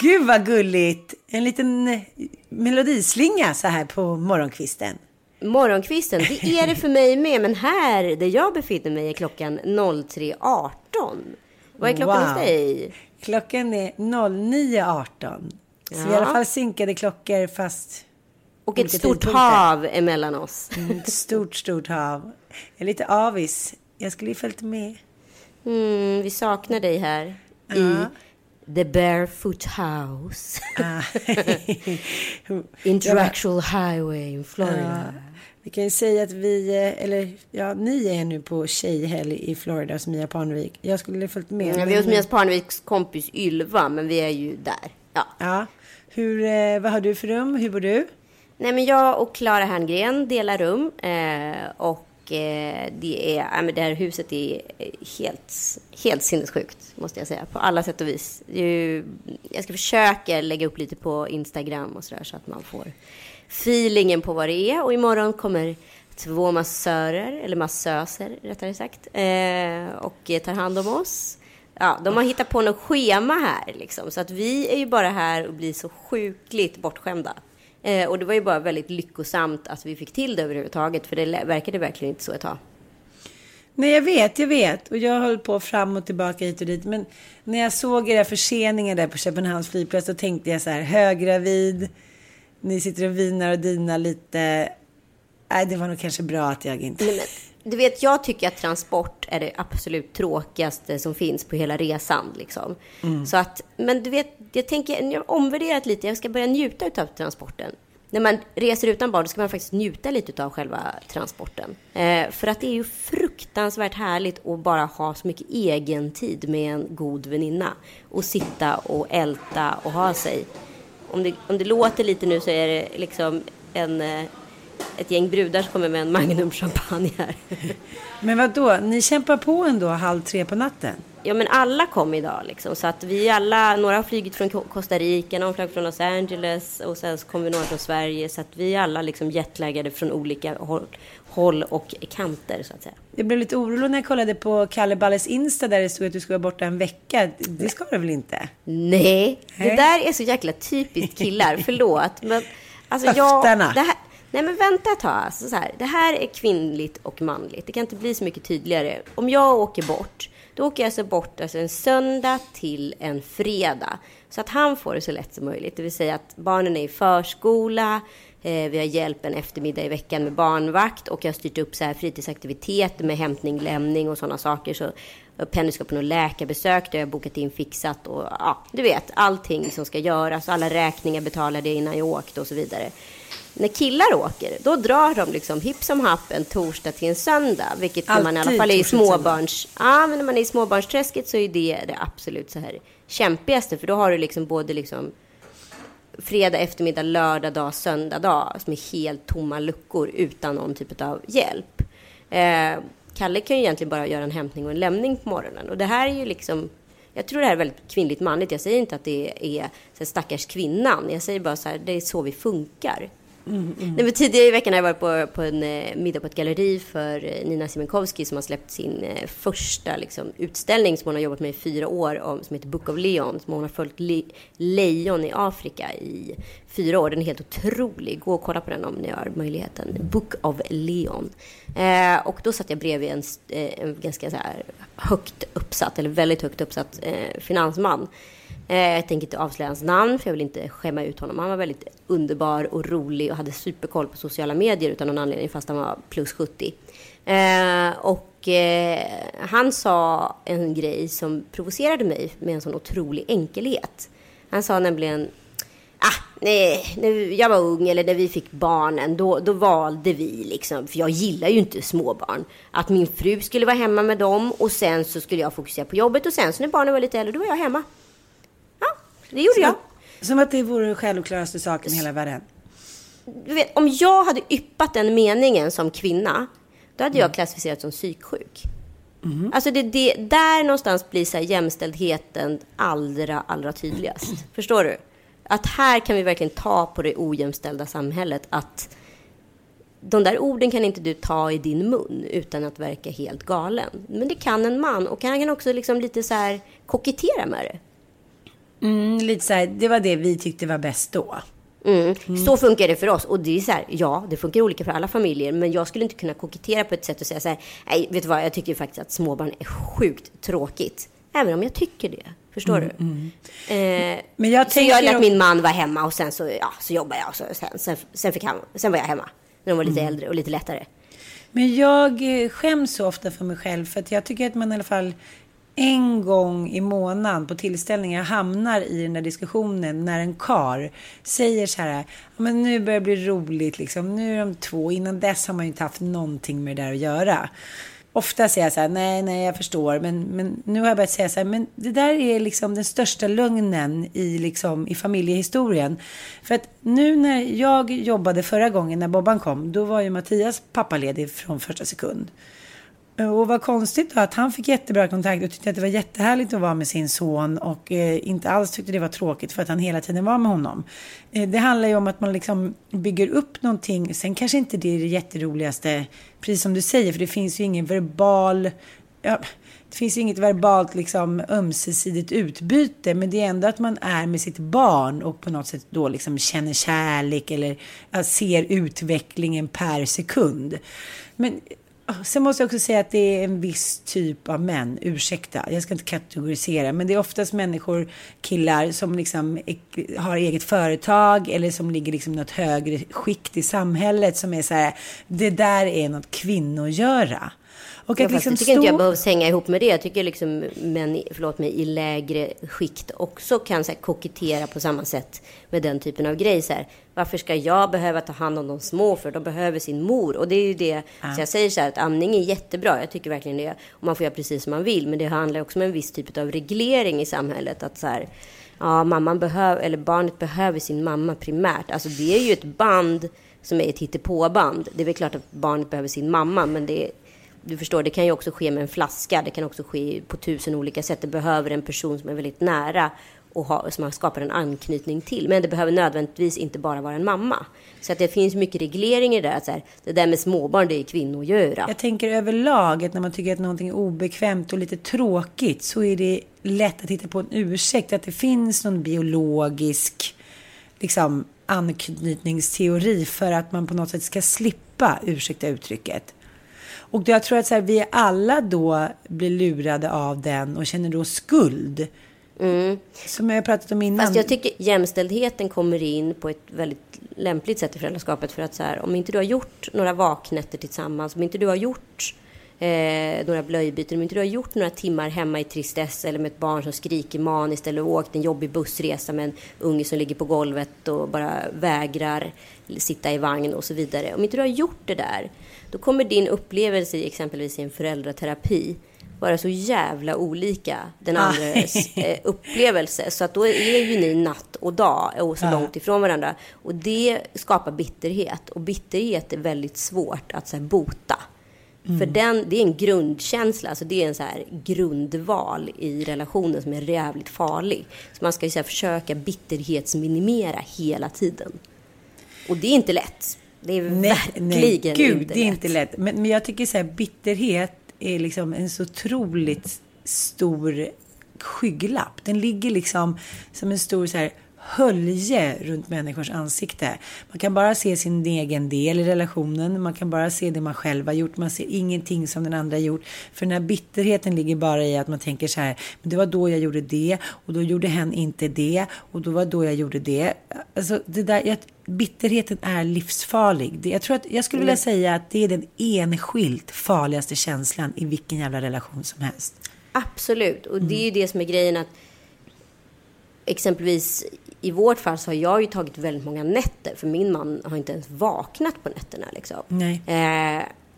Gud vad gulligt. En liten melodislinga så här på morgonkvisten. Morgonkvisten, det är det för mig med. Men här där jag befinner mig är klockan 03.18. Vad är klockan hos dig? Klockan är 09.18. Så vi i alla fall synkade klockor fast... Och ett stort hav emellan oss. Ett stort hav. Jag är lite avis. Jag skulle ju följt med. Vi saknar dig här i... The Barefoot House. Intellectual Highway in Florida. Vi kan ju säga att ni är nu på tjejhelg i Florida som Mia Panovic. Jag skulle ha följt med. Vi är hos Mia Panovics kompis Ylva, men vi är ju där. Ja. Vad har du för rum? Hur bor du? Nej, men jag och Clara Härngren delar rum. Det här huset är helt sinnessjukt, måste jag säga, på alla sätt och vis. Jag ska försöka lägga upp lite på Instagram och sådär, så att man får feelingen på vad det är. Och imorgon kommer 2 massöser rättare sagt, och tar hand om oss. Ja, de har hittat på något schema här liksom, så att vi är ju bara här och blir så sjukligt bortskämda. Och det var ju bara väldigt lyckosamt att vi fick till det överhuvudtaget, för det verkade verkligen inte så ett tag. Nej, jag vet. Och jag höll på fram och tillbaka hit och dit. Men när jag såg era förseningar där på Köpenhamns flygplats, så tänkte jag så här, högravid, ni sitter och vinar och dinar lite. Nej, det var nog kanske bra att jag inte... Nej, men, du vet, jag tycker att transport är det absolut tråkigaste som finns på hela resan liksom. Så att, men du vet, jag har omvärderat lite. Jag ska börja njuta utav transporten. När man reser utan barn ska man faktiskt njuta lite utav själva transporten. För att det är ju fruktansvärt härligt att bara ha så mycket egen tid med en god väninna och sitta och älta och ha sig. Om det låter lite nu, så är det liksom ett gäng brudar som kommer med en Magnum champagne här. Men vad då? Ni kämpar på ändå 02:30 på natten? Ja, men alla kom idag liksom, så att vi alla, några har flygit från Costa Rica, någon flög från Los Angeles, och sen så kom vi några från Sverige, så att vi alla liksom jetlaggade från olika håll och kanter, så att säga. Jag blev lite orolig när jag kollade på Calle Balles Insta där det stod att du skulle vara borta en vecka. Det ska du väl inte? Nej, det där är så jäkla typiskt killar, förlåt. Men alltså nej, men vänta ett tag. Alltså, så här. Det här är kvinnligt och manligt. Det kan inte bli så mycket tydligare. Om jag åker bort, då åker jag så bort en söndag till en fredag. Så att han får det så lätt som möjligt. Det vill säga att barnen är i förskola. Vi har hjälp en eftermiddag i veckan med barnvakt. Och jag har styrt upp så här fritidsaktiviteter med hämtning, lämning och sådana saker. Så Penny ska på något läkarbesök där jag har bokat in fixat. Och ja, du vet, allting som ska göras. Alla räkningar betalade jag innan jag åkte och så vidare. när killar åker, då drar de liksom hipp som happ en torsdag till en söndag, vilket när man i alla fall är i småbarns, men när man är i småbarnsträsket så är det absolut så här kämpigaste, för då har du liksom både liksom fredag eftermiddag, lördag dag, söndag dag som är helt tomma luckor utan någon typ av hjälp. Kalle kan ju egentligen bara göra en hämtning och en lämning på morgonen, och det här är ju liksom, jag tror det här är väldigt kvinnligt manligt. Jag säger inte att det är så stackars kvinnan, jag säger bara så här, det är så vi funkar. Nej, men tidigare i veckan har jag varit på en middag på ett galleri för Nina Siminkowski, som har släppt sin första liksom utställning som hon har jobbat med i 4 år om, som heter Book of Leon, som hon har följt lejon i Afrika i 4 år. Den är helt otrolig, gå och kolla på den om ni har möjligheten, Book of Leon. Och då satt jag bredvid en ganska så här väldigt högt uppsatt finansman. Jag tänker inte avslöja hans namn, för jag vill inte skämma ut honom. Han var väldigt underbar och rolig och hade superkoll på sociala medier utan någon anledning, fast han var plus 70. Han sa en grej som provocerade mig med en sån otrolig enkelhet. Han sa nämligen, när jag var ung, eller när vi fick barnen, då valde vi liksom, för jag gillar ju inte småbarn, att min fru skulle vara hemma med dem, och sen så skulle jag fokusera på jobbet, och sen så när barnen var lite äldre, då var jag hemma. Det gjorde jag. Som att det vore självklaraste saken i hela världen. Du vet, om jag hade yppat den meningen som kvinna, då hade jag klassificerats som psyksjuk. Alltså det där någonstans blir så här jämställdheten allra tydligast. Förstår du? Att här kan vi verkligen ta på det ojämställda samhället, att de där orden kan inte du ta i din mun utan att verka helt galen. Men det kan en man, och han kan också liksom lite så här kokettera med det. Lite så här, det var det vi tyckte var bäst då. Så funkar det för oss. Och det är så här, ja, det funkar olika för alla familjer, men jag skulle inte kunna kokettera på ett sätt och säga så här, nej, vet du vad, jag tycker faktiskt att småbarn är sjukt tråkigt, även om jag tycker det. Förstår du? Men jag tänker, så jag lät min man vara hemma, och sen så jobbar jag, och sen var jag hemma när de var lite äldre och lite lättare. Men jag skäms så ofta för mig själv, för att jag tycker att man i alla fall en gång i månaden på tillställningar hamnar i den där diskussionen när en kar säger så här, men nu börjar det bli roligt liksom, nu är de 2, innan dess har man ju inte haft någonting med det där att göra. Ofta säger jag så här, nej jag förstår, men nu har jag börjat säga så här, men det där är liksom den största lögnen i familjehistorien. För att nu när jag jobbade förra gången när Bobban kom, då var ju Mattias pappaledig från första sekund. Och vad konstigt då, att han fick jättebra kontakt och tyckte att det var jättehärligt att vara med sin son, och inte alls tyckte det var tråkigt för att han hela tiden var med honom. Det handlar ju om att man liksom bygger upp någonting. Sen kanske inte det är det jätteroligaste, precis som du säger, för det finns ju ingen verbal... det finns ju inget verbalt liksom ömsesidigt utbyte, men det är ändå att man är med sitt barn och på något sätt då liksom känner kärlek eller ser utvecklingen per sekund. Men... sen måste jag också säga att det är en viss typ av män, ursäkta, jag ska inte kategorisera, men det är oftast människor, killar som liksom har eget företag eller som ligger liksom något högre skikt i samhället, som är så här, det där är något kvinnor göra. Och att liksom jag tycker inte jag behöver hänga ihop med det. Jag tycker liksom män, förlåt mig, i lägre skikt också kan så här kokettera på samma sätt med den typen av grej. Så här, varför ska jag behöva ta hand om de små, för de behöver sin mor? Och det är ju det. Så jag säger så här, att amning är jättebra. Jag tycker verkligen det. Och man får göra precis som man vill. Men det handlar också om en viss typ av reglering i samhället. Att så här, mamman behöver, eller barnet behöver sin mamma primärt. Alltså det är ju ett band som är ett hittepåband. Det är väl klart att barnet behöver sin mamma, men det är... du förstår, det kan ju också ske med en flaska. Det kan också ske på 1000 olika sätt. Det behöver en person som är väldigt nära och som man skapar en anknytning till. Men det behöver nödvändigtvis inte bara vara en mamma. Så att det finns mycket regleringar i det där. Så här, det där med småbarn, det är kvinnor att göra. Jag tänker överlag att när man tycker att någonting är obekvämt och lite tråkigt, så är det lätt att titta på en ursäkt. Att det finns någon biologisk liksom anknytningsteori för att man på något sätt ska slippa, ursäkta uttrycket. Och jag tror att så här, vi alla då blir lurade av den och känner då skuld. Som jag har pratat om innan. Fast jag tycker jämställdheten kommer in på ett väldigt lämpligt sätt i föräldraskapet. För att så här, om inte du har gjort några vaknätter tillsammans, om inte du har gjort några blöjbyten, om inte du har gjort några timmar hemma i tristess eller med ett barn som skriker maniskt eller åkt en jobbig bussresa med en unge som ligger på golvet och bara vägrar sitta i vagn och så vidare. Om inte du har gjort det där, då kommer din upplevelse i exempelvis i en föräldraterapi vara så jävla olika den andres upplevelse. Så att då är ju ni natt och dag och så långt ifrån varandra. Och det skapar bitterhet. Och bitterhet är väldigt svårt att så här, bota. Mm. För det är en grundkänsla. Alltså det är en så här grundval i relationen som är jävligt farlig. Så man ska ju så här, försöka bitterhetsminimera hela tiden. Och det är inte lätt. Det är verkligen inte lätt. Det är inte lätt. Men jag tycker så här, bitterhet är liksom en så otroligt stor skygglapp. Den ligger liksom som en stor så här hölje runt människors ansikte. Man kan bara se sin egen del i relationen. Man kan bara se det man själv har gjort. Man ser ingenting som den andra har gjort. För den här bitterheten ligger bara i att man tänker så här, men det var då jag gjorde det och då gjorde hen inte det och då var då jag gjorde det. Alltså det där, bitterheten är livsfarlig. Jag tror att jag skulle vilja säga att det är den enskilt farligaste känslan i vilken jävla relation som helst. Absolut. Och det är ju det som är grejen, att exempelvis i vårt fall så har jag ju tagit väldigt många nätter, för min man har inte ens vaknat på nätterna liksom. Nej.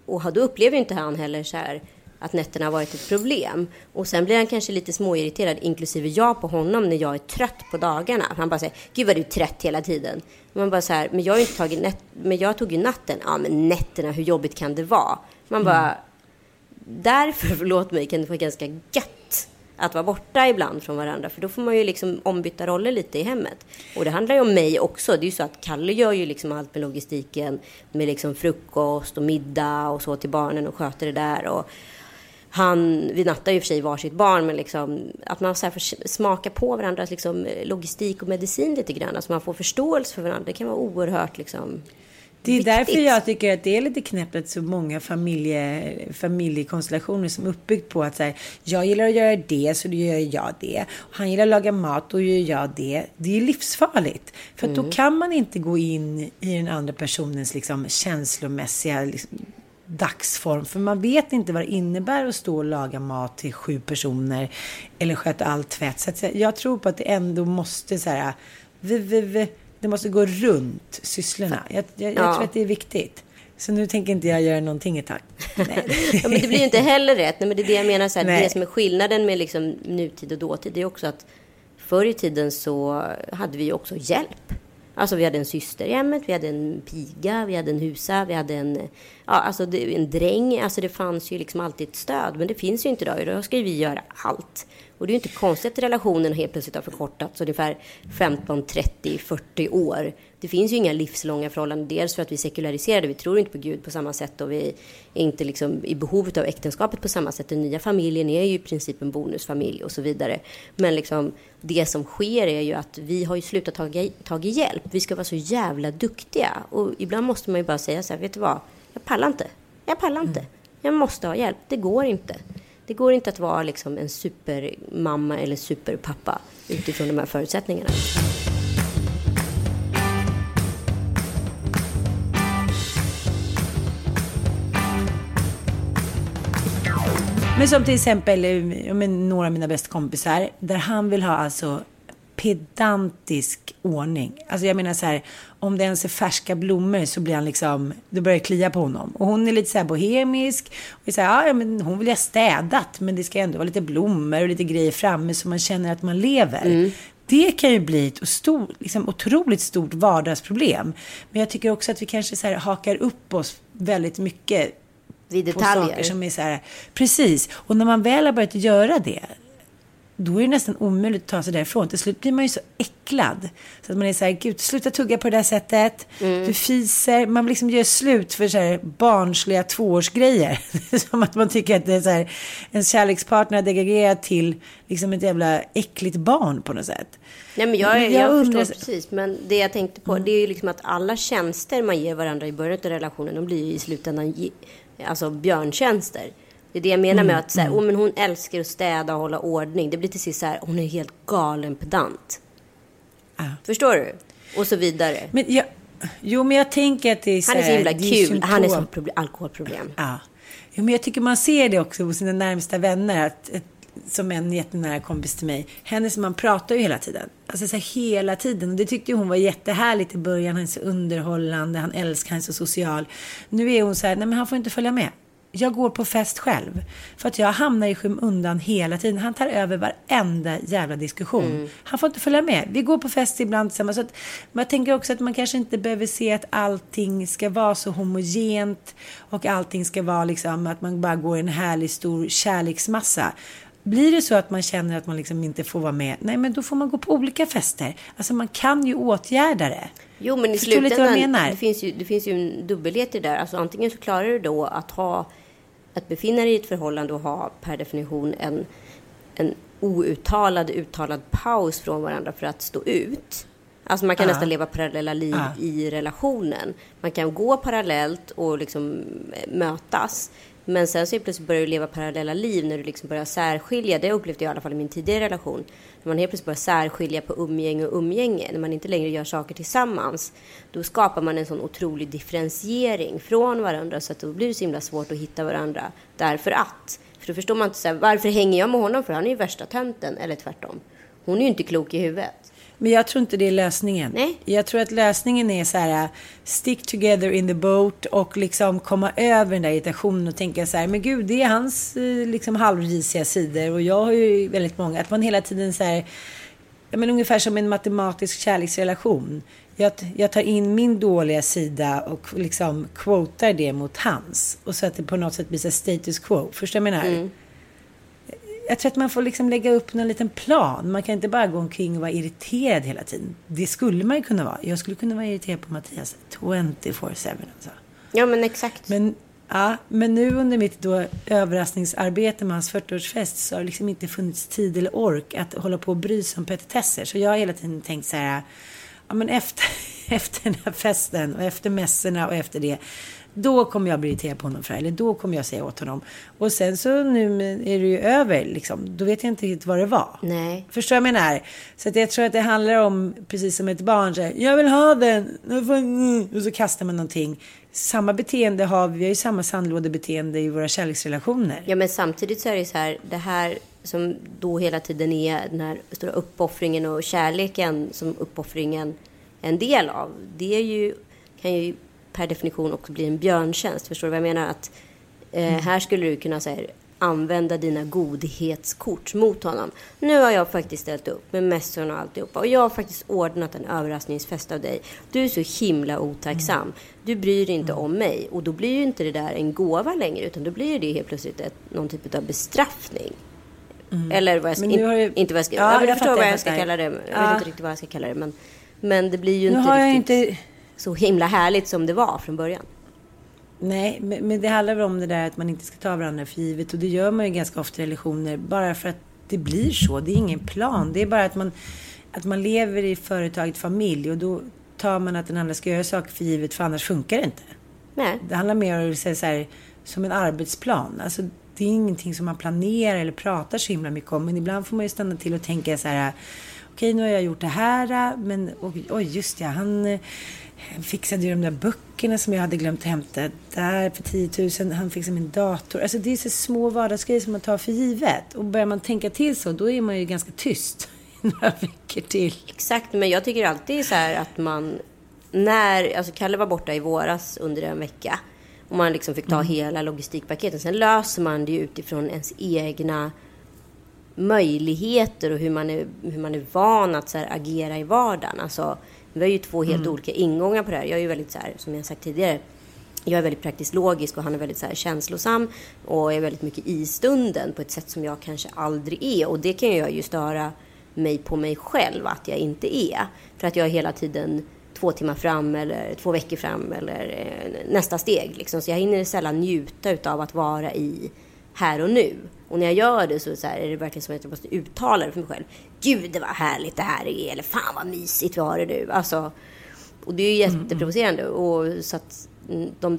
Och då upplever ju inte han heller så här att nätterna har varit ett problem. Och sen blir han kanske lite småirriterad, inklusive jag på honom, när jag är trött på dagarna. Han bara säger, gud vad du är trött hela tiden. Man bara så här, men jag har ju inte tagit men jag tog ju natten. Ja, men nätterna, hur jobbigt kan det vara? Man bara, därför, förlåt mig, kan det vara ganska gött att vara borta ibland från varandra. För då får man ju liksom ombytta roller lite i hemmet. Och det handlar ju om mig också. Det är ju så att Calle gör ju liksom allt med logistiken, med liksom frukost och middag och så till barnen, och sköter det där. Och vi nattar ju för sig varsitt barn, men liksom, att man så här får smaka på varandras liksom logistik och medicin lite grann. Alltså man får förståelse för varandra. Det kan vara oerhört liksom, det är viktigt. Därför jag tycker att det är lite knäppt att så många familjekonstellationer som är uppbyggt på att så här, jag gillar att göra det, så då gör jag det. Han gillar att laga mat, då gör jag det. Det är livsfarligt. För att då kan man inte gå in i den andra personens liksom, känslomässiga liksom, dagsform, för man vet inte vad det innebär att stå och laga mat till 7 personer eller sköta all tvätt. Så att jag tror på att det ändå måste så här, det måste gå runt sysslorna. Jag tror att det är viktigt. Så nu tänker inte jag göra någonting i takt. Nej. Ja, men det blir ju inte heller rätt. Nej, men det är det jag menar, så här, det som är skillnaden med liksom nutid och dåtid, det är också att förr i tiden så hade vi ju också hjälp. Alltså vi hade en syster i hemmet, vi hade en piga, vi hade en husa, vi hade en dräng. Alltså det fanns ju liksom alltid ett stöd, men det finns ju inte idag. Då ska ju vi göra allt. Och det är ju inte konstigt att relationen helt plötsligt har förkortats ungefär 15, 30, 40 år. Det finns ju inga livslånga förhållanden. Dels för att vi sekulariserade, vi tror inte på Gud på samma sätt, och vi är inte liksom i behovet av äktenskapet på samma sätt. Den nya familjen är ju i princip en bonusfamilj och så vidare. Men liksom, det som sker är ju att vi har ju slutat ta hjälp. Vi ska vara så jävla duktiga. Och ibland måste man ju bara säga så här, vet du vad? Jag pallar inte. Jag måste ha hjälp. Det går inte. Det går inte att vara liksom en supermamma eller superpappa utifrån de här förutsättningarna. Men som till exempel några av mina bästa kompisar, där han vill ha alltså pedantisk ordning. Alltså jag menar så här, om det ens är färska blommor så blir han liksom, då börjar jag klia på honom. Och hon är lite så här bohemisk och säger ja men hon vill ha städat, men det ska ändå vara lite blommor och lite grejer framme så man känner att man lever. Det kan ju bli ett liksom otroligt stort vardagsproblem. Men jag tycker också att vi kanske så här hakar upp oss väldigt mycket vid detaljer, på saker som är så här, precis. Och när man väl har börjat göra det, då är det nästan omöjligt att ta sig därifrån. Till slut blir man ju så äcklad. Så att man är så här, gud, sluta tugga på det där sättet. Du fiser. Man liksom gör slut för så här barnsliga tvåårsgrejer. Som att man tycker att det är så här, en kärlekspartner degraderar till liksom ett jävla äckligt barn på något sätt. Nej, men jag förstår precis. Men det jag tänkte på, det är ju liksom att alla tjänster man ger varandra i början av relationen, de blir ju i slutändan alltså björntjänster. Det är det jag menar med att så här, men hon älskar att städa och hålla ordning. Det blir till sist så här, hon är helt galen pedant. Förstår du? Och så vidare. Men men jag tänker att det är så här, han är så himla kul. Han är som alkoholproblem. Ja, men jag tycker man ser det också hos sina närmsta vänner, att som en jättenära kompis till mig, henne som man pratar ju hela tiden, alltså så här, hela tiden, och det tyckte hon var jättehärligt i början. Han är så underhållande, han älskar, han är så social. Nu är hon så här, nej men han får inte följa med, jag går på fest själv, för att jag hamnar i skymundan hela tiden. Han tar över varenda jävla diskussion. Han får inte följa med, vi går på fest ibland tillsammans. Så att, jag tänker också att man kanske inte behöver se att allting ska vara så homogent, och allting ska vara liksom att man bara går i en härlig stor kärleksmassa. Blir det så att man känner att man liksom inte får vara med, nej men då får man gå på olika fester. Alltså man kan ju åtgärda det. Jo, men i slutändan, det finns ju en dubbelhet i det där. Alltså antingen så klarar du då att befinna dig i ett förhållande och ha per definition en outtalad paus från varandra för att stå ut. Alltså man kan nästan leva parallella liv i relationen. Man kan gå parallellt och liksom mötas. Men sen så plötsligt börjar du leva parallella liv när du liksom börjar särskilja. Det upplevde jag i alla fall i min tidigare relation. När man helt plötsligt börjar särskilja på umgänge. När man inte längre gör saker tillsammans. Då skapar man en sån otrolig differentiering från varandra. Så att då blir det så himla svårt att hitta varandra. Därför att. För då förstår man inte så här, varför hänger jag med honom? För han är ju värsta tönten. Eller tvärtom. Hon är ju inte klok i huvudet. Men jag tror inte det är lösningen. Nej. Jag tror att lösningen är så här: stick together in the boat, och liksom komma över den där irritationen och tänka så här, men gud, det är hans liksom halvrisiga sidor, och jag har ju väldigt många. Att man hela tiden så här, ja, men ungefär som en matematisk kärleksrelation. Jag tar in min dåliga sida och liksom kvotar det mot hans, och så att det på något sätt blir så status quo. Förstår jag menar? Mm. Jag tror att man får liksom lägga upp någon liten plan. Man kan inte bara gå omkring och vara irriterad hela tiden. Det skulle man ju kunna vara. Jag skulle kunna vara irriterad på Mattias 24/7 alltså. Ja, men exakt. Men nu under mitt då överraskningsarbete med hans 40-årsfest så har det liksom inte funnits tid eller ork att hålla på och bry sig om petitesser. Så jag har hela tiden tänkt så här, ja men efter den här festen och efter mässorna och efter det, då kommer jag bli irriterad på honom, eller då kommer jag säga åt honom. Och sen så nu är det ju över liksom. Då vet jag inte riktigt vad det var. Nej. Förstår jag menar? Så att jag tror att det handlar om, precis som ett barn säger, jag vill ha den, och så kastar man någonting. Samma beteende vi har ju samma sandlådebeteende i våra kärleksrelationer. Ja, men samtidigt så är det så här, det här som då hela tiden är den här stora uppoffringen och kärleken som uppoffringen är en del av. Det är ju, kan ju per definition också blir en björntjänst. Förstår du vad jag menar? Att, här skulle du kunna säga, använda dina godhetskort mot honom. Nu har jag faktiskt ställt upp med mässorna och alltihopa. Och jag har faktiskt ordnat en överraskningsfest av dig. Du är så himla otacksam. Du bryr dig inte om mig. Och då blir ju inte det där en gåva längre. Utan då blir det helt plötsligt någon typ av bestraffning. Mm. Eller vad jag ska, inte vad jag ska, ja, jag förstår vad jag ska kalla det. Jag vet inte riktigt vad jag ska kalla det. Men det blir ju inte riktigt... så himla härligt som det var från början. Nej, men det handlar väl om det där att man inte ska ta varandra för givet, och det gör man ju ganska ofta i relationer bara för att det blir så. Det är ingen plan. Det är bara att man lever i företaget familj, och då tar man att den andra ska göra saker för givet, för annars funkar det inte. Nej. Det handlar mer om att säga så här, som en arbetsplan. Alltså det är ingenting som man planerar eller pratar så himla mycket om, men ibland får man ju stanna till och tänka så här, okej, nu har jag gjort det här, men just det, han fixade ju de där böckerna som jag hade glömt hämta där för 10 000. Han fixade min dator. Alltså det är så små vardagsgrejer som man tar för givet. Och börjar man tänka till så, då är man ju ganska tyst några veckor till. Exakt, men jag tycker alltid så här att man... Alltså Calle var borta i våras under en vecka. Och man liksom fick ta hela logistikpaketen. Sen löser man det ju utifrån ens egna möjligheter och hur man är van att så här agera i vardagen. Alltså... Vi har ju två helt olika ingångar på det här. Jag är ju väldigt så här, som jag sagt tidigare, jag är väldigt praktiskt logisk, och han är väldigt så här känslosam och är väldigt mycket i stunden på ett sätt som jag kanske aldrig är. Och det kan jag ju störa mig på mig själv att jag inte är. För att jag är hela tiden 2 timmar fram eller 2 veckor fram eller nästa steg. Liksom. Så jag hinner sällan njuta av att vara i här och nu. Och när jag gör det så är det verkligen som att jag måste uttala det för mig själv. Gud, det var härligt det här är. Eller fan vad mysigt var det nu. Alltså, och det är ju jätteprovocerande. Och så att den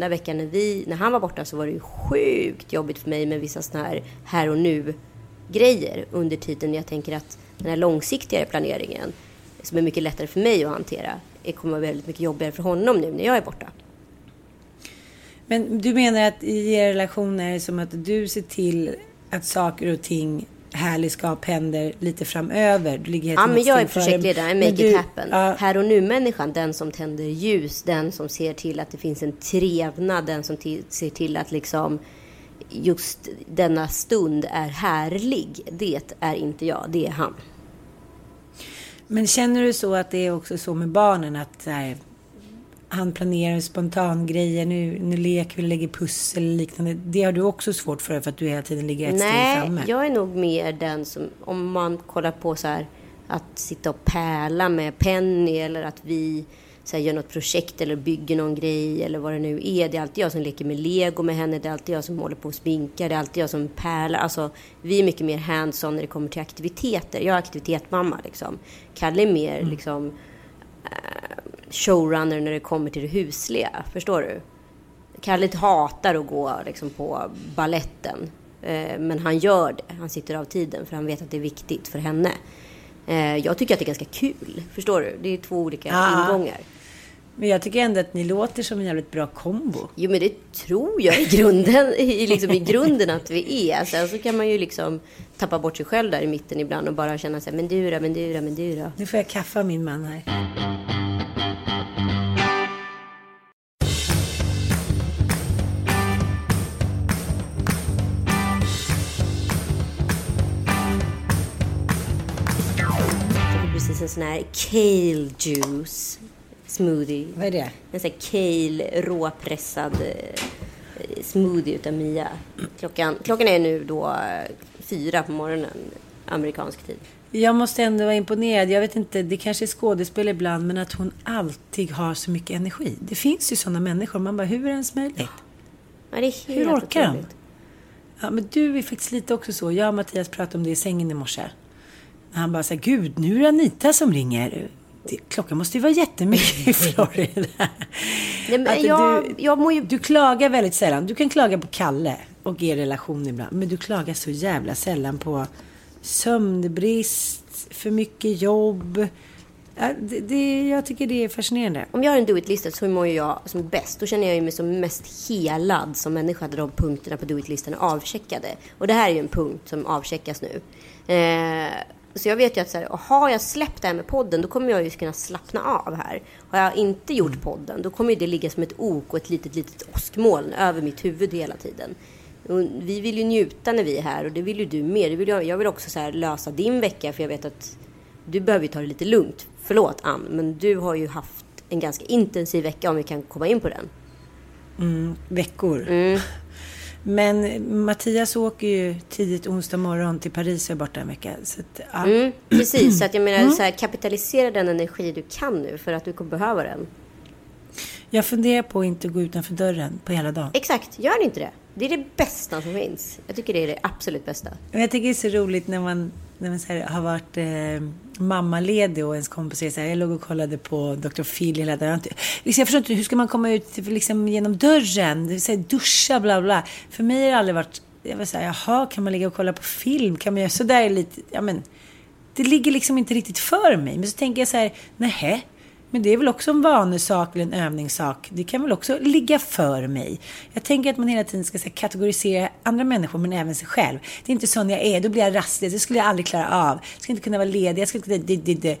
där veckan när han var borta så var det ju sjukt jobbigt för mig med vissa såna här och nu grejer. Under tiden jag tänker att den här långsiktigare planeringen som är mycket lättare för mig att hantera kommer att vara väldigt mycket jobbigare för honom nu när jag är borta. Men du menar att i er relation är det som att du ser till att saker och ting härligskap händer lite framöver. Du ligger helt men jag är projektledare, make it happen. Ja. Här och nu-människan, den som tänder ljus, den som ser till att det finns en trevnad, den som ser till att liksom just denna stund är härlig. Det är inte jag, det är han. Men känner du så att det är också så med barnen att här, han planerar spontan grejer, nu leker vi, lägger pussel eller liknande. Det har du också svårt för att du hela tiden ligger ett steg framme. Nej, jag är nog mer den som, om man kollar på så här, att sitta och pärla med Penny eller att vi så här, gör något projekt eller bygger någon grej eller vad det nu är. Det är alltid jag som leker med Lego med henne, det är alltid jag som håller på och sminkar, det är alltid jag som pärlar. Alltså, vi är mycket mer hands-on när det kommer till aktiviteter. Jag är aktivitetmamma liksom. Kalle är mer liksom showrunner när det kommer till det husliga, förstår du? Kalle hatar att gå liksom på balletten, men han gör det, han sitter av tiden för han vet att det är viktigt för henne. Jag tycker att det är ganska kul, förstår du? Det är två olika ingångar. Men jag tycker ändå att ni låter som en jävligt bra kombo. Jo, men det tror jag i grunden, liksom i grunden att vi är. Sen så kan man ju liksom tappa bort sig själv där i mitten ibland och bara känna så här, men du då. Nu får jag kaffa min man här. Det är precis en sån här kale juice smoothie. Vad är det? En sån här kale, råpressad smoothie utav Mia. Klockan är nu då 4 på morgonen, amerikansk tid. Jag måste ändå vara imponerad. Jag vet inte, det kanske är skådespel ibland, men att hon alltid har så mycket energi. Det finns ju sådana människor. Man bara, hur är det ens möjligt? Ja, det är hur orkar de? Ja, men du är faktiskt lite också så. Jag och Mattias pratade om det i sängen i morse. Han bara såhär, gud, nu är det Anita som ringer. Klockan måste ju vara jättemycket i Florida. Nej, men jag mår ju... Du klagar väldigt sällan. Du kan klaga på Kalle och er relation ibland. Men du klagar så jävla sällan på sömnbrist, för mycket jobb. Jag tycker det är fascinerande. Om jag har en do-it-lista så mår jag som bäst. Då känner jag mig som mest helad som människa där de punkterna på do-it-listan är avcheckade. Och det här är ju en punkt som avcheckas nu. Så jag vet ju att så här, har jag släppt det här med podden, då kommer jag ju kunna slappna av här. Har jag inte gjort podden, då kommer det ligga som ett ok och ett litet åskmoln över mitt huvud hela tiden. Och vi vill ju njuta när vi är här, och det vill ju du mer. Jag vill också så här lösa din vecka, för jag vet att du behöver ta det lite lugnt. Förlåt Ann, men du har ju haft en ganska intensiv vecka, om vi kan komma in på den. Veckor. Men Mattias åker ju tidigt onsdag morgon till Paris och är borta en vecka. Så att, ja. Precis, så att jag menar så här, kapitalisera den energi du kan nu, för att du kommer behöva den. Jag funderar på att inte gå utanför dörren på hela dagen. Exakt, gör inte det. Det är det bästa som finns. Jag tycker det är det absolut bästa. Jag tycker det är så roligt när man så här, har varit mammaledig och ens kompis säger så här, jag låg och kollade på Dr. Phil hela dagen. Jag förstår inte, hur ska man komma ut liksom, genom dörren? Det vill säga duscha, bla bla. För mig har det aldrig varit, jag vill säga, jaha, kan man ligga och kolla på film? Kan man göra så där lite, ja men, det ligger liksom inte riktigt för mig. Men så tänker jag så här, nähä. Men det är väl också en vanesak eller en övningssak. Det kan väl också ligga för mig. Jag tänker att man hela tiden ska så här, kategorisera andra människor men även sig själv. Det är inte sån jag är, då blir jag rastlig. Det skulle jag aldrig klara av. Jag skulle inte kunna vara ledig. Jag skulle inte...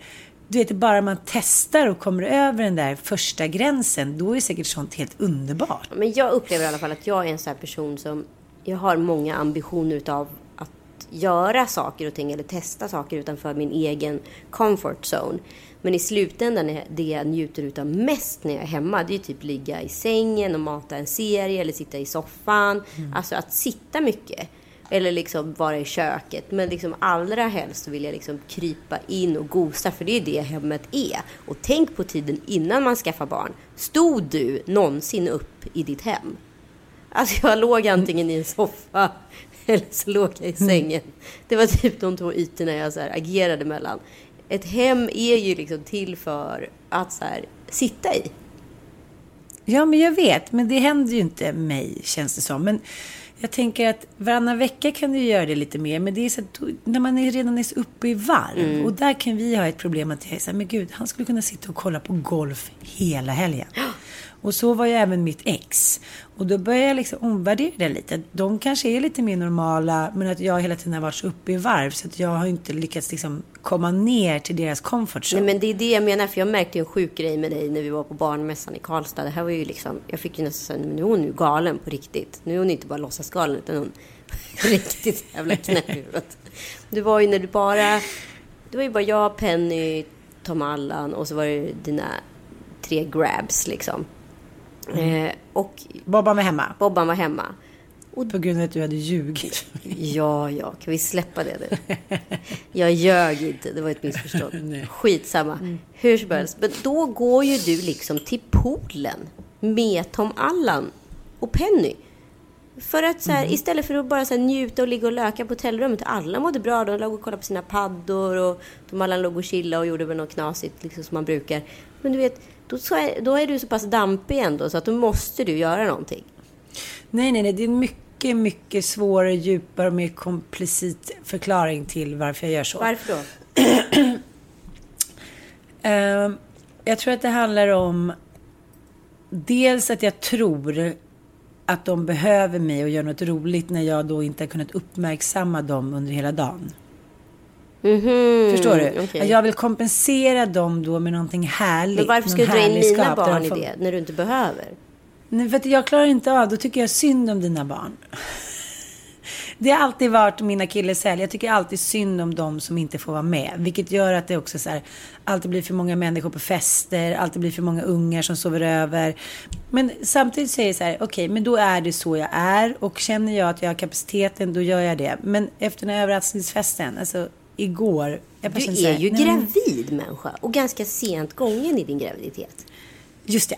Du vet, bara man testar och kommer över den där första gränsen, då är det säkert sånt helt underbart. Men jag upplever i alla fall att jag är en sån här person som... Jag har många ambitioner utav att göra saker och ting eller testa saker utanför min egen comfort zone. Men i slutändan är det jag njuter utav mest när jag är hemma, det är ju typ ligga i sängen och mata en serie eller sitta i soffan. Alltså att sitta mycket. Eller liksom vara i köket. Men liksom allra helst vill jag liksom krypa in och gosa, för det är det hemmet är. Och tänk på tiden innan man skaffar barn. Stod du någonsin upp i ditt hem? Alltså jag låg antingen i en soffa eller så låg jag i sängen. Det var typ de två ytorna jag så här agerade mellan. Ett hem är ju liksom till för att så här, sitta i. Ja, men jag vet. Men det händer ju inte mig, känns det som. Men jag tänker att varannan vecka kan du göra det lite mer. Men det är så att när man redan är uppe i varv. Och där kan vi ha ett problem att jag säger, men gud, han skulle kunna sitta och kolla på golf hela helgen. Och så var ju även mitt ex. Och då började jag liksom omvärdera det lite. De kanske är lite mer normala, men att jag hela tiden har varit så uppe i varv. Så att jag har inte lyckats liksom komma ner till deras comfort zone. Nej, men det är det jag menar, för jag märkte ju en sjuk grej med dig när vi var på barnmässan i Karlstad. Det här var ju liksom, jag fick ju nästan, men nu är hon ju galen på riktigt. Nu är hon inte bara låtsas galen, utan hon riktigt jävla knäpphuvud. Du var ju när du bara, det var ju bara jag, Penny, Tom Allan och så var det dina tre grabs liksom. Och Bobban var hemma. Bobban var hemma. Och på grund av att du hade ljugit. Ja, kan vi släppa det nu? Jag ljög inte, det var ett missförstånd. Skitsamma. Hur som helst. Men då går ju du liksom till poolen med Tom Allan och Penny. För att så här, istället för att bara så här, njuta och ligga och löka på hotellrummet. Alla mådde bra, de låg och kollade på sina paddor och de alla låg och chilla och gjorde väl något knasigt liksom, som man brukar. Men du vet, då är du så pass dampig ändå så att då måste du göra någonting. Nej, det är en mycket, mycket svårare, djupare och mer komplicit förklaring till varför jag gör så. Varför då? Jag tror att det handlar om dels att jag tror att de behöver mig och gör något roligt när jag då inte har kunnat uppmärksamma dem under hela dagen. Mm-hmm. Förstår du? Okay. Att jag vill kompensera dem då med någonting härligt. Men varför ska du dra in mina barn i det när du inte behöver? Nej, för att jag klarar inte av. Då tycker jag synd om dina barn. Det har alltid varit mina killes helg. Jag tycker alltid synd om dem som inte får vara med. Vilket gör att det också så här, alltid blir för många människor på fester. Alltid blir för många ungar som sover över. Men samtidigt säger jag så här, okej, men då är det så jag är. Och känner jag att jag har kapaciteten, då gör jag det. Men efter den här överraskningsfesten, alltså igår. Du är här, ju gravid människa. Och ganska sent gången i din graviditet. Just det.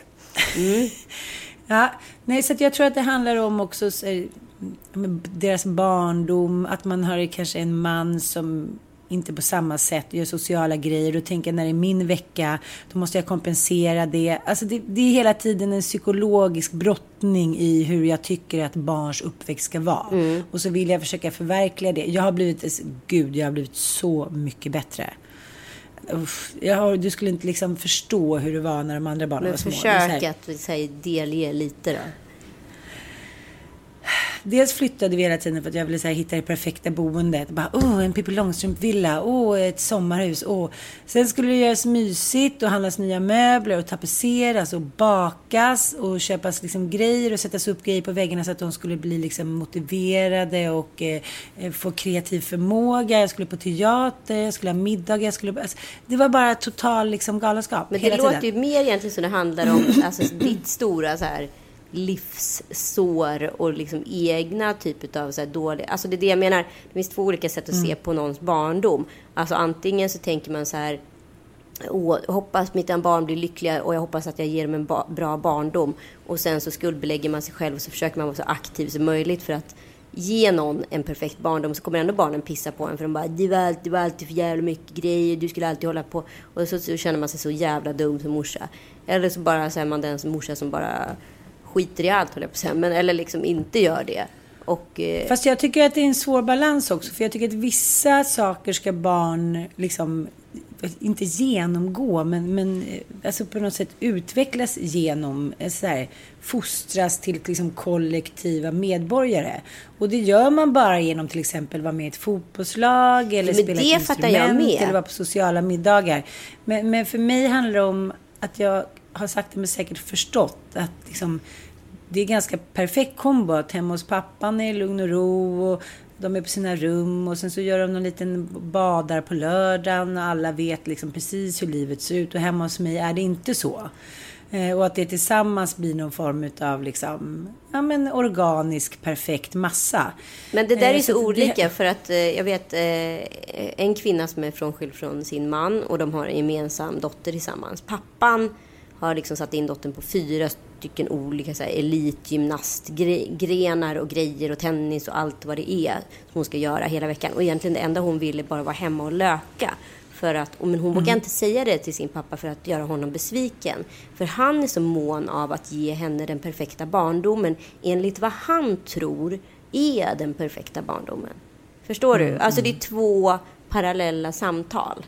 Ja, nej, så att jag tror att det handlar om också deras barndom, att man har kanske en man som inte på samma sätt gör sociala grejer och tänker när det är min vecka då måste jag kompensera det. Alltså det är hela tiden en psykologisk brottning i hur jag tycker att barns uppväxt ska vara. Och så vill jag försöka förverkliga det. Jag har blivit så mycket bättre. Du skulle inte liksom förstå hur det var när de andra barnen var små. Men försök att säga, delge lite då. Dels flyttade vi hela tiden för att jag ville så här, hitta det perfekta boendet. Bara, en Pippi Långstrump-villa, ett sommarhus. Sen skulle det göras mysigt och handlas nya möbler och tapetseras och bakas och köpas liksom, grejer och sättas upp grejer på väggarna så att de skulle bli liksom, motiverade och få kreativ förmåga. Jag skulle på teater, jag skulle ha middag. Alltså, det var bara total liksom, galenskap. Men det låter ju mer egentligen som det handlar om alltså, ditt stora så här livssår och liksom egna typ av så här dåliga, alltså det är det jag menar, det finns två olika sätt att se på någons barndom, alltså antingen så tänker man så här, hoppas mitt barn blir lyckliga och jag hoppas att jag ger dem en bra barndom, och sen så skuldbelägger man sig själv och så försöker man vara så aktiv som möjligt för att ge någon en perfekt barndom, så kommer ändå barnen pissa på en för de bara, det var alltid för jävla mycket grejer, du skulle alltid hålla på, och så känner man sig så jävla dum som morsa, eller så bara så är man den som morsa som bara skiter i allt, håller jag på att säga, men eller liksom inte gör det. Fast jag tycker att det är en svår balans också, för jag tycker att vissa saker ska barn liksom inte genomgå, men alltså på något sätt utvecklas genom, så här, fostras till liksom kollektiva medborgare. Och det gör man bara genom till exempel vara med i ett fotbollslag eller men spela ett instrument eller vara på sociala middagar. Men för mig handlar det om att jag har sagt det men säkert förstått att liksom, det är ganska perfekt kombo att hemma hos pappan är lugn och ro och de är på sina rum och sen så gör de någon liten badar på lördagen och alla vet liksom precis hur livet ser ut, och hemma hos mig är det inte så. Och att det tillsammans blir någon form av liksom, ja, men organisk, perfekt massa. Men det där är så olika för att jag vet en kvinna som är frånskild från sin man och de har en gemensam dotter tillsammans. Pappan har liksom satt in dottern på 4 stycken olika så här, elitgymnastgrenar och grejer och tennis och allt vad det är som hon ska göra hela veckan. Och egentligen det enda hon ville bara vara hemma och löka. För att, men hon vågar inte säga det till sin pappa för att göra honom besviken. För han är så mån av att ge henne den perfekta barndomen enligt vad han tror är den perfekta barndomen. Förstår du? Alltså det är 2 parallella samtal.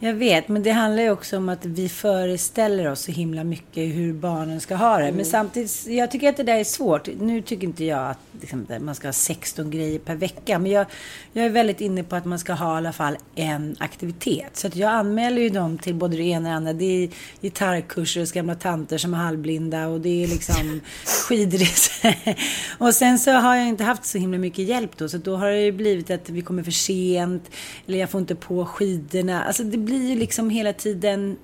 Jag vet, men det handlar ju också om att vi föreställer oss så himla mycket hur barnen ska ha det. Mm. Men samtidigt, jag tycker att det där är svårt. Nu tycker inte jag att liksom, man ska ha 16 grejer per vecka. Men jag är väldigt inne på att man ska ha i alla fall en aktivitet. Så att jag anmäler ju dem till både det ena och det andra. Det är gitarrkurser och gamla tanter som är halvblinda. Och det är liksom skidresor. Och sen så har jag inte haft så himla mycket hjälp då. Så då har det ju blivit att vi kommer för sent. Eller jag får inte på skidorna. Alltså det blir ju liksom hela tiden,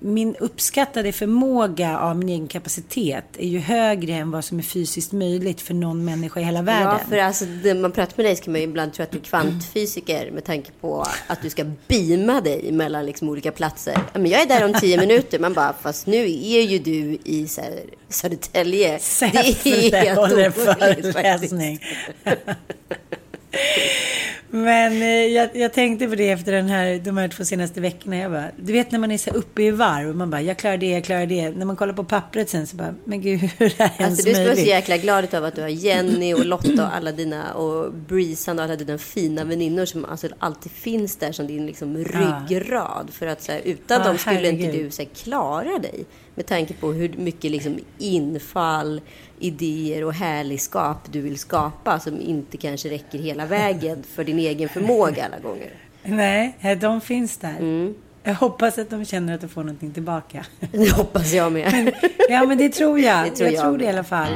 min uppskattade förmåga av min egen kapacitet är ju högre än vad som är fysiskt möjligt för någon människa i hela världen. Ja, för alltså, när man pratar med dig ska man ju ibland tro att du är kvantfysiker med tanke på att du ska beama dig mellan liksom olika platser. Men jag är där om 10 minuter, man bara, fast nu är ju du i så här, Södertälje. Det är helt otroligt. Men jag tänkte på det efter de här 2 senaste veckorna. Jag bara, du vet när man är så uppe i varv och man bara, jag klarar det. När man kollar på pappret sen så bara, men gud, hur är det ens alltså, du är så jäkla glad av att du har Jenny och Lotta och alla dina, och Brisan och alla dina fina väninnor som alltså alltid finns där som din liksom ryggrad. För att så här, utan dem skulle inte du så här, klara dig. Med tanke på hur mycket liksom, infall, idéer och härligskap du vill skapa som inte kanske räcker hela vägen för din egen förmåga alla gånger. Nej, de finns där. Mm. Jag hoppas att de känner att de får någonting tillbaka. Det hoppas jag med. Men det tror jag. Jag tror det i alla fall.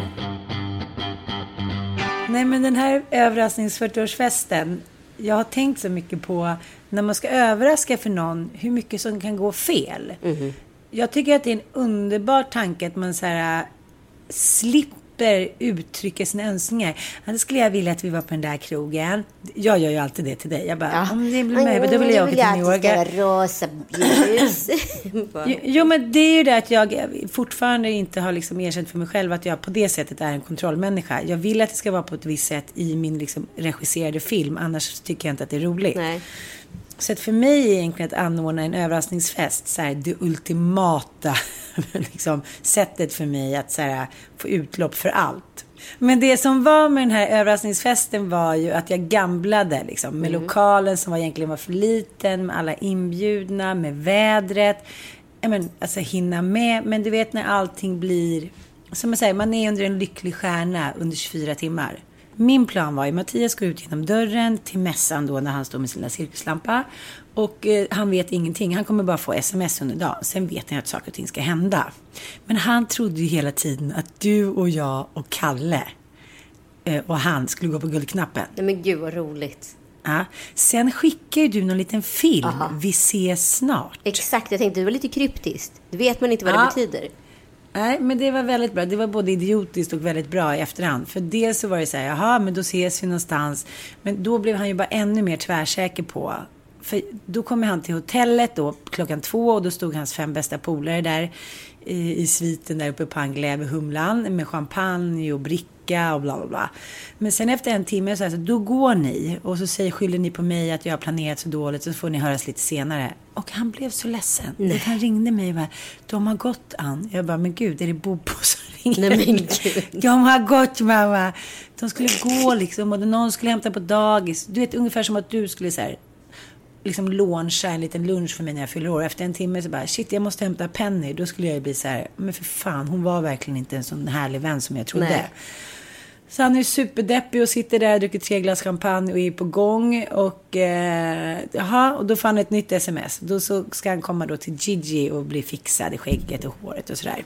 Nej, men den här överrasknings 40-årsfesten, jag har tänkt så mycket på när man ska överraska för någon hur mycket som kan gå fel. Mm. Jag tycker att det är en underbar tanke att man så här slipper uttrycka sina önskningar. Alltså skulle jag vilja att vi var på den där krogen. Jag gör ju alltid det till dig. Jag bara, om det blir möjligt, då vill jag åka till New York. Jag ska vara rosa ljus. Jo, men det är ju det att jag fortfarande inte har liksom erkänt för mig själv att jag på det sättet är en kontrollmänniska. Jag vill att det ska vara på ett visst sätt i min liksom regisserade film. Annars tycker jag inte att det är roligt. Nej. Så att för mig är egentligen att anordna en överraskningsfest så här, det ultimata liksom, sättet för mig att så här, få utlopp för allt. Men det som var med den här överraskningsfesten var ju att jag gamblade liksom, med lokalen som egentligen var för liten, med alla inbjudna, med vädret. Men, alltså hinna med, men du vet när allting blir, som man säger, man är under en lycklig stjärna under 24 timmar. Min plan var ju, Mattias går ut genom dörren till mässan då när han står med sina cirkuslampa. Och han vet ingenting. Han kommer bara få sms under dagen. Sen vet han att saker och ting ska hända. Men han trodde ju hela tiden att du och jag och Calle och han skulle gå på guldknappen. Nej men gud vad roligt. Ja. Sen skickar ju du någon liten film. Aha. Vi ses snart. Exakt, jag tänkte det var lite kryptiskt. Du vet man inte vad det betyder. Nej, men det var väldigt bra. Det var både idiotiskt och väldigt bra i efterhand. För dels så var det så här, jaha, men då ses vi någonstans. Men då blev han ju bara ännu mer tvärsäker på. För då kom han till hotellet då, 14:00 och då stod hans 5 bästa polare där i sviten där uppe på Anglia vid Humlan med champagne och bricka och bla bla bla. Men sen efter en timme så här, så då går ni och så skyller ni på mig att jag har planerat så dåligt så får ni höras lite senare. Och han blev så ledsen. Nej. Han ringde mig och bara, de har gått an. Jag bara, men gud, är det Bobo som ringer? Nej, men gud. De har gått, mamma. De skulle gå liksom och någon skulle hämta på dagis. Du vet, ungefär som att du skulle så här, liksom luncha en liten lunch för mig när jag fyller år. Efter en timme så bara, shit, jag måste hämta Penny. Då skulle jag ju bli så här, men för fan, hon var verkligen inte en sån härlig vän som jag trodde. Nej. Så han är superdeppig och sitter där och dricker 3 glas champagne och är på gång. Och, och då får han ett nytt sms. Då så ska han komma då till Gigi och bli fixad i skägget och håret och sådär.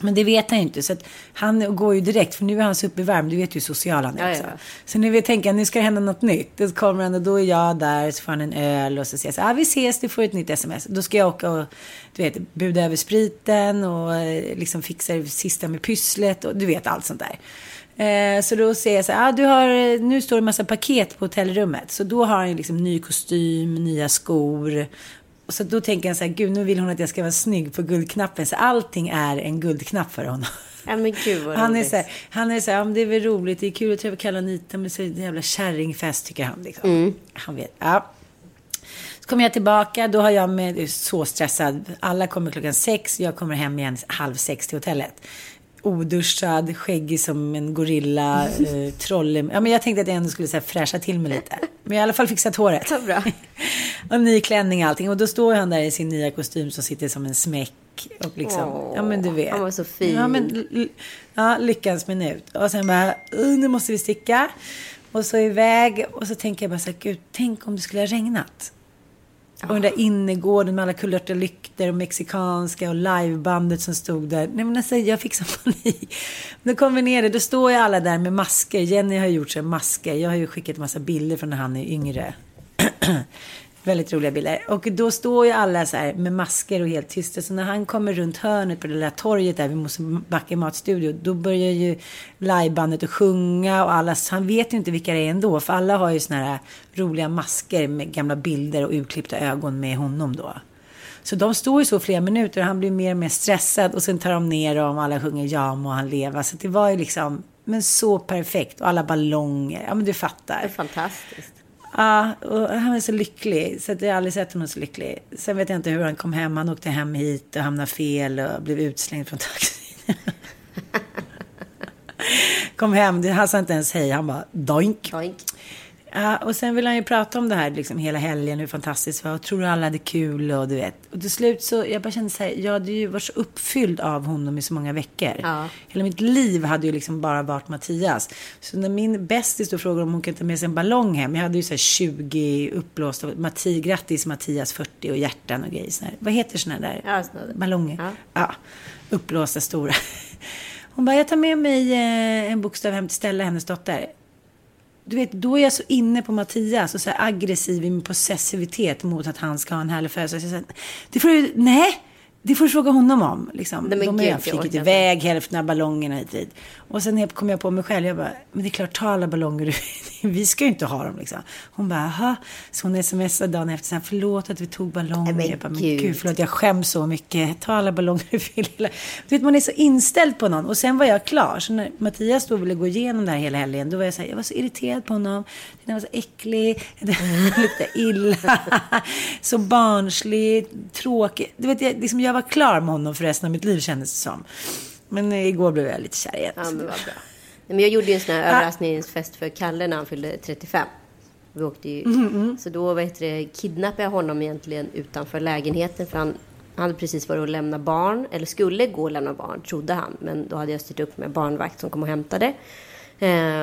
Men det vet han ju inte, så att han går ju direkt, för nu är han supervarm, du vet ju hur social han är också. Ja. Så nu vill tänka, nu ska det hända något nytt. Då kommer han och då är jag där, så får han en öl och så säger jag, vi ses, du får ett nytt sms. Då ska jag åka och du vet, buda över spriten och liksom fixa det sista med pysslet och du vet allt sånt där. Så då säger jag så här, nu står det en massa paket på hotellrummet. Så då har han ju liksom ny kostym, nya skor. Så då tänker jag så här, gud, nu vill hon att jag ska vara snygg på guldknappen. Så allting är en guldknapp för honom. Ja, men gud, vad han är så här, det är väl roligt, det är kul att träffa Kalle Anita, men så är det en jävla kärringfest, tycker han liksom. Han vet, Så kommer jag tillbaka, då har jag med, så stressad. Alla kommer 6:00, jag kommer hem igen 5:30 till hotellet. Oduschad, skäggig som en gorilla, troll. Ja, men jag tänkte att jag ändå skulle så här, fräscha till mig lite. Men jag har i alla fall fixat håret. Så bra. Och ny klänning och allting. Och då står han där i sin nya kostym som sitter som en smäck. Och liksom, ja men du vet. Han var så fin. Ja, men, ja, lyckans minut. Och sen bara, nu måste vi sticka. Och så iväg. Och så tänker jag bara så här, gud, tänk om det skulle ha regnat. Och den där innergården med alla kulörta lykter och mexikanska och livebandet som stod där. Nej men alltså, jag fick så panik. Då kom vi ner, då står ju alla där med masker. Jenny har gjort sig masker. Jag har ju skickat en massa bilder från när han är yngre. Väldigt roliga bilder. Och då står ju alla så här med masker och helt tysta. Så när han kommer runt hörnet på det där torget där vi måste backa i matstudio, då börjar ju livebandet att sjunga och alla, han vet ju inte vilka det är ändå, för alla har ju såna här roliga masker med gamla bilder och urklippta ögon med honom då. Så de står ju så flera minuter och han blir mer och mer stressad och sen tar de ner dem och alla sjunger ja må han leva. Så det var ju liksom, men så perfekt. Och alla ballonger, ja men du fattar. Det är fantastiskt. Ja, och han var så lycklig. Så att jag har aldrig sett honom så lycklig. Sen vet jag inte hur han kom hem. Han åkte hem hit och hamnade fel och blev utslängd från taxin. Kom hem, han sa inte ens hej. Han bara, doink. Doink. Ja, och sen ville han ju prata om det här liksom, hela helgen, hur fantastiskt det var. Och tror alla hade kul och du vet. Och till slut så, jag bara kände så här, jag hade ju varit så uppfylld av honom i så många veckor. Ja. Hela mitt liv hade ju liksom bara varit Mattias. Så när min bästis då frågade om hon kunde ta med sig en ballong hem. Jag hade ju så här 20 uppblåsta, grattis Mattias 40 och hjärtan och grejer. Såna här. Vad heter såna där? Ja, ballonger. Ja. Ja, uppblåsta stora. Hon bara, jag tar med mig en bokstav hem till Stella, hennes dotter. Du vet, då är jag så inne på Mattias och så här aggressiv i min possessivitet mot att han ska ha en härlig födelsedag. Det får du, nej, det får du fråga honom om. Liksom. De har jag flikit iväg hälften av ballongerna i tid. Och sen kom jag på mig själv, jag bara, men det är klart, ta alla ballonger, vi ska ju inte ha dem. Liksom. Hon bara, aha. Så hon smsade dagen efter, så här, förlåt att vi tog ballonger. Men jag bara, men gud, förlåt, jag skäms så mycket. Ta alla ballonger du vill. Du vet, man är så inställd på någon. Och sen var jag klar. Så när Mattias då ville gå igenom det här hela helgen, då var jag så här, jag var så irriterad på honom. Den var så äcklig. Den luktade illa. Så barnslig, tråkig. Du vet, jag var klar med honom för resten av mitt liv, kändes det som. Men igår blev jag lite kär igen. Ja, men vad bra. Men jag gjorde ju en sån här överraskningsfest för Calle när han fyllde 35. Vi åkte ju. Så då kidnappade jag honom egentligen utanför lägenheten. För han hade precis varit och lämna barn. Eller skulle gå och lämna barn, trodde han. Men då hade jag styrt upp med barnvakt som kom och hämtade.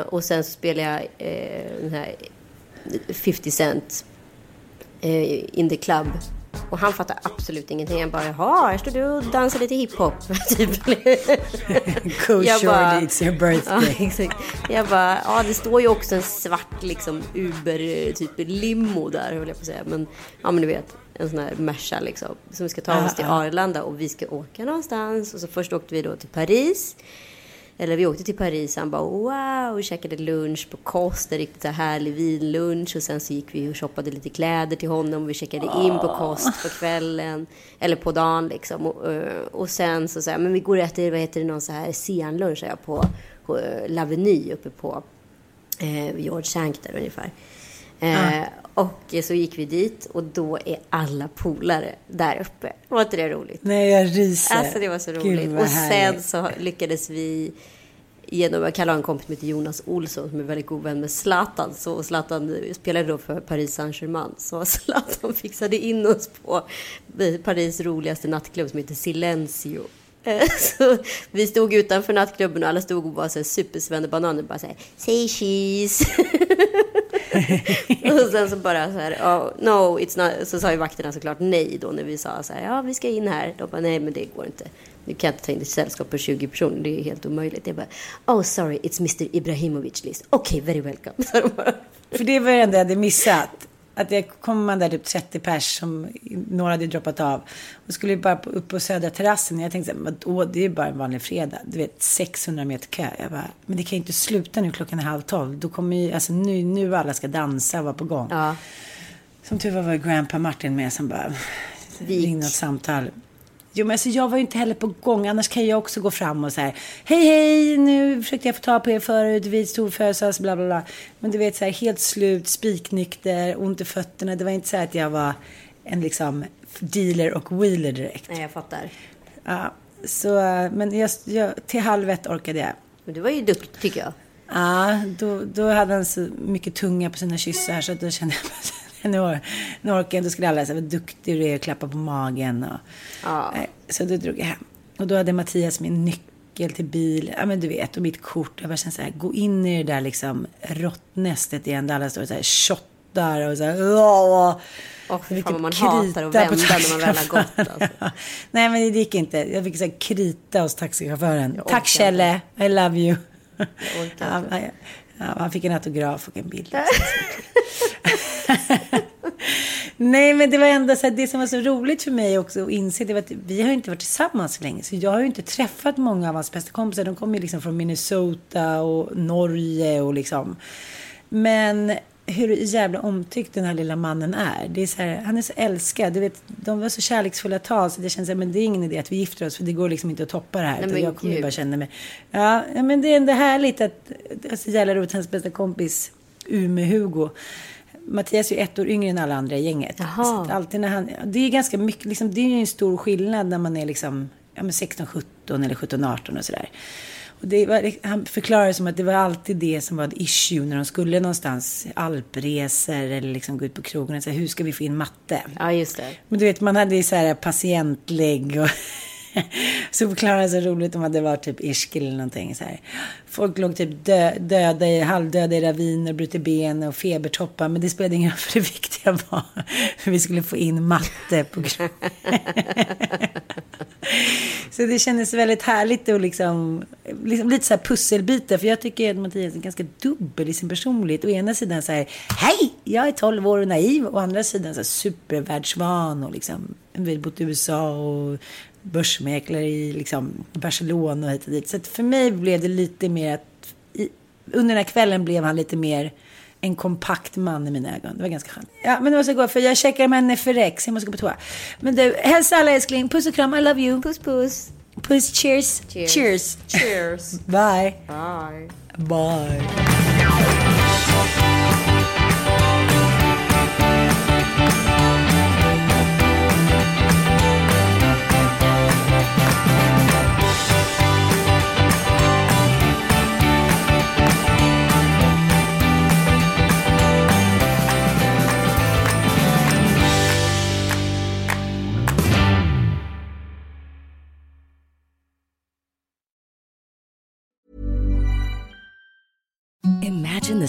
Och sen så spelade jag den här 50 Cent in the club. Och han fattar absolut ingenting. Han bara, jaha, här står du och dansar lite hiphop. Typ. Go shorty, it's your birthday. Ja, exakt. Jag bara, ja, det står ju också en svart liksom Uber typ limo där, höll jag på att säga. Men, ja, men du vet, en sån här Merca liksom, som vi ska ta oss till Arlanda. Och vi ska åka någonstans. Och så först åkte vi då till Paris. Eller vi åkte till Paris, han bara wow, och käkade lunch på Costa, riktigt så härlig vinlunch. Och sen så gick vi och shoppade lite kläder till honom. Vi checkade in på Costa på kvällen, eller på dagen liksom. Och sen så här, men vi går efter, vad heter det, någon så här senlunch här på La Venue uppe på George Saint där ungefär. Och så gick vi dit och då är alla polare där uppe. Var inte det roligt? Nej, jag ryser. Alltså det var så roligt. Och sen så lyckades vi genom att kalla en kompis med Jonas Olsson som är väldigt god vän med Zlatan. Så Zlatan spelade då för Paris Saint-Germain. Så Zlatan fixade in oss på Paris roligaste nattklubb som heter Silencio. Så vi stod utanför nattklubben och alla stod och bara så här supersvända bananer, bara så här, say cheese. Och sen så bara så här, oh, no, it's not. Så sa ju vakterna såklart nej då när vi sa så här, ja, vi ska in här. De bara, nej men det går inte. Du kan inte ta in ett sällskap på 20 personer, det är helt omöjligt. Jag bara, oh sorry, it's Mr. Ibrahimovic list. Okej, very welcome. Så de bara... För det var det enda jag hade missat. Att jag kom man där typ 30 pers som några hade droppat av. Och skulle ju bara upp på södra terrassen. Jag tänkte såhär, det är ju bara en vanlig fredag. Du vet, 600 meter kö. Jag bara, men det kan ju inte sluta nu, klockan är 12:30. Då kommer ju, alltså nu alla ska dansa och vara på gång. Ja. Som tur var grandpa Martin med som bara ringde ett samtal. Jo, men alltså, jag var ju inte heller på gång. Annars kan jag också gå fram och så här, hej, nu försökte jag få ta på er förut vid storfödelsedags, bla bla bla. Men du vet så här, helt slut, spiknykter, ont i fötterna. Det var inte så här att jag var en liksom dealer och wheeler direkt. Nej, jag fattar. Ja, så men jag till halv ett orkade jag. Men det var ju duktigt, tycker jag. Ja, då hade han så mycket tunga på sina kyssar så att då kände jag Nu orkar jag inte, skulle alla säga vad duktig du är och klappa på magen. Och, ja. Så då drog jag hem. Och då hade Mattias min nyckel till bil, ja, men du vet, och mitt kort. Jag bara kände så här, gå in i det där liksom råttnästet igen där alla står så här tjottar och så här. Och fan vad man hatar och vända när man väl har gått. Alltså. Nej, men det gick inte. Jag fick så här krita hos taxichauffören. Tack Calle, I love you. Ja, han fick en autograf och en bild. Nej, men det var ändå så här, det som var så roligt för mig också att inse, det var att vi har ju inte varit tillsammans så länge. Så jag har ju inte träffat många av hans bästa kompisar. De kommer ju liksom från Minnesota och Norge och liksom. Men hur jävla omtyckt den här lilla mannen är. Det är så här, han är så älskad. Du vet, de var så kärleksfulla tal, så det känns så här, men det är ingen idé att vi gifter oss, för det går liksom inte att toppa det här. Nej, men jag kommer ju bara känna mig. Ja, men det är ändå härligt att det är så jävla roligt. Hans bästa kompis Ume Hugo, Mattias är ju 1 år yngre än alla andra i gänget. Så alltid när han, det är ganska mycket liksom, det är ju en stor skillnad när man är liksom, ja, 16-17 eller 17-18 och sådär. Han förklarade som att det var alltid det som var ett issue när de skulle någonstans, alpresor eller liksom gå ut på krogen och säga, hur ska vi få in matte? Ja, just det. Men du vet, man hade ju så här patientlägg och så förklarade så roligt om att det var typ irsk eller någonting så här. Folk låg typ halvdöda i raviner, bröt i ben och febertoppar, men det spelade ingen roll, för det viktiga var hur vi skulle få in matte på krogen. Så det kändes väldigt härligt och liksom lite så här pusselbitar, för jag tycker att Mattias är ganska dubbel i sin personlighet. Å ena sidan så här, hej, jag är 12 år och naiv, och å andra sidan så här, supervärldsvan och liksom bott i USA och börsmäklare i liksom Barcelona och hit och dit. Så för mig blev det lite mer att under den här kvällen blev han lite mer en kompakt man i mina ögon. Det var ganska skönt. Ja, men nu måste jag gå, för jag checkar med henne för Rex. Jag måste gå på toa. Men du, hälsa alla älskling. Puss och kram, I love you. Puss, puss. Puss, cheers. Cheers. Cheers. Cheers. Bye. Bye. Bye. Imagine the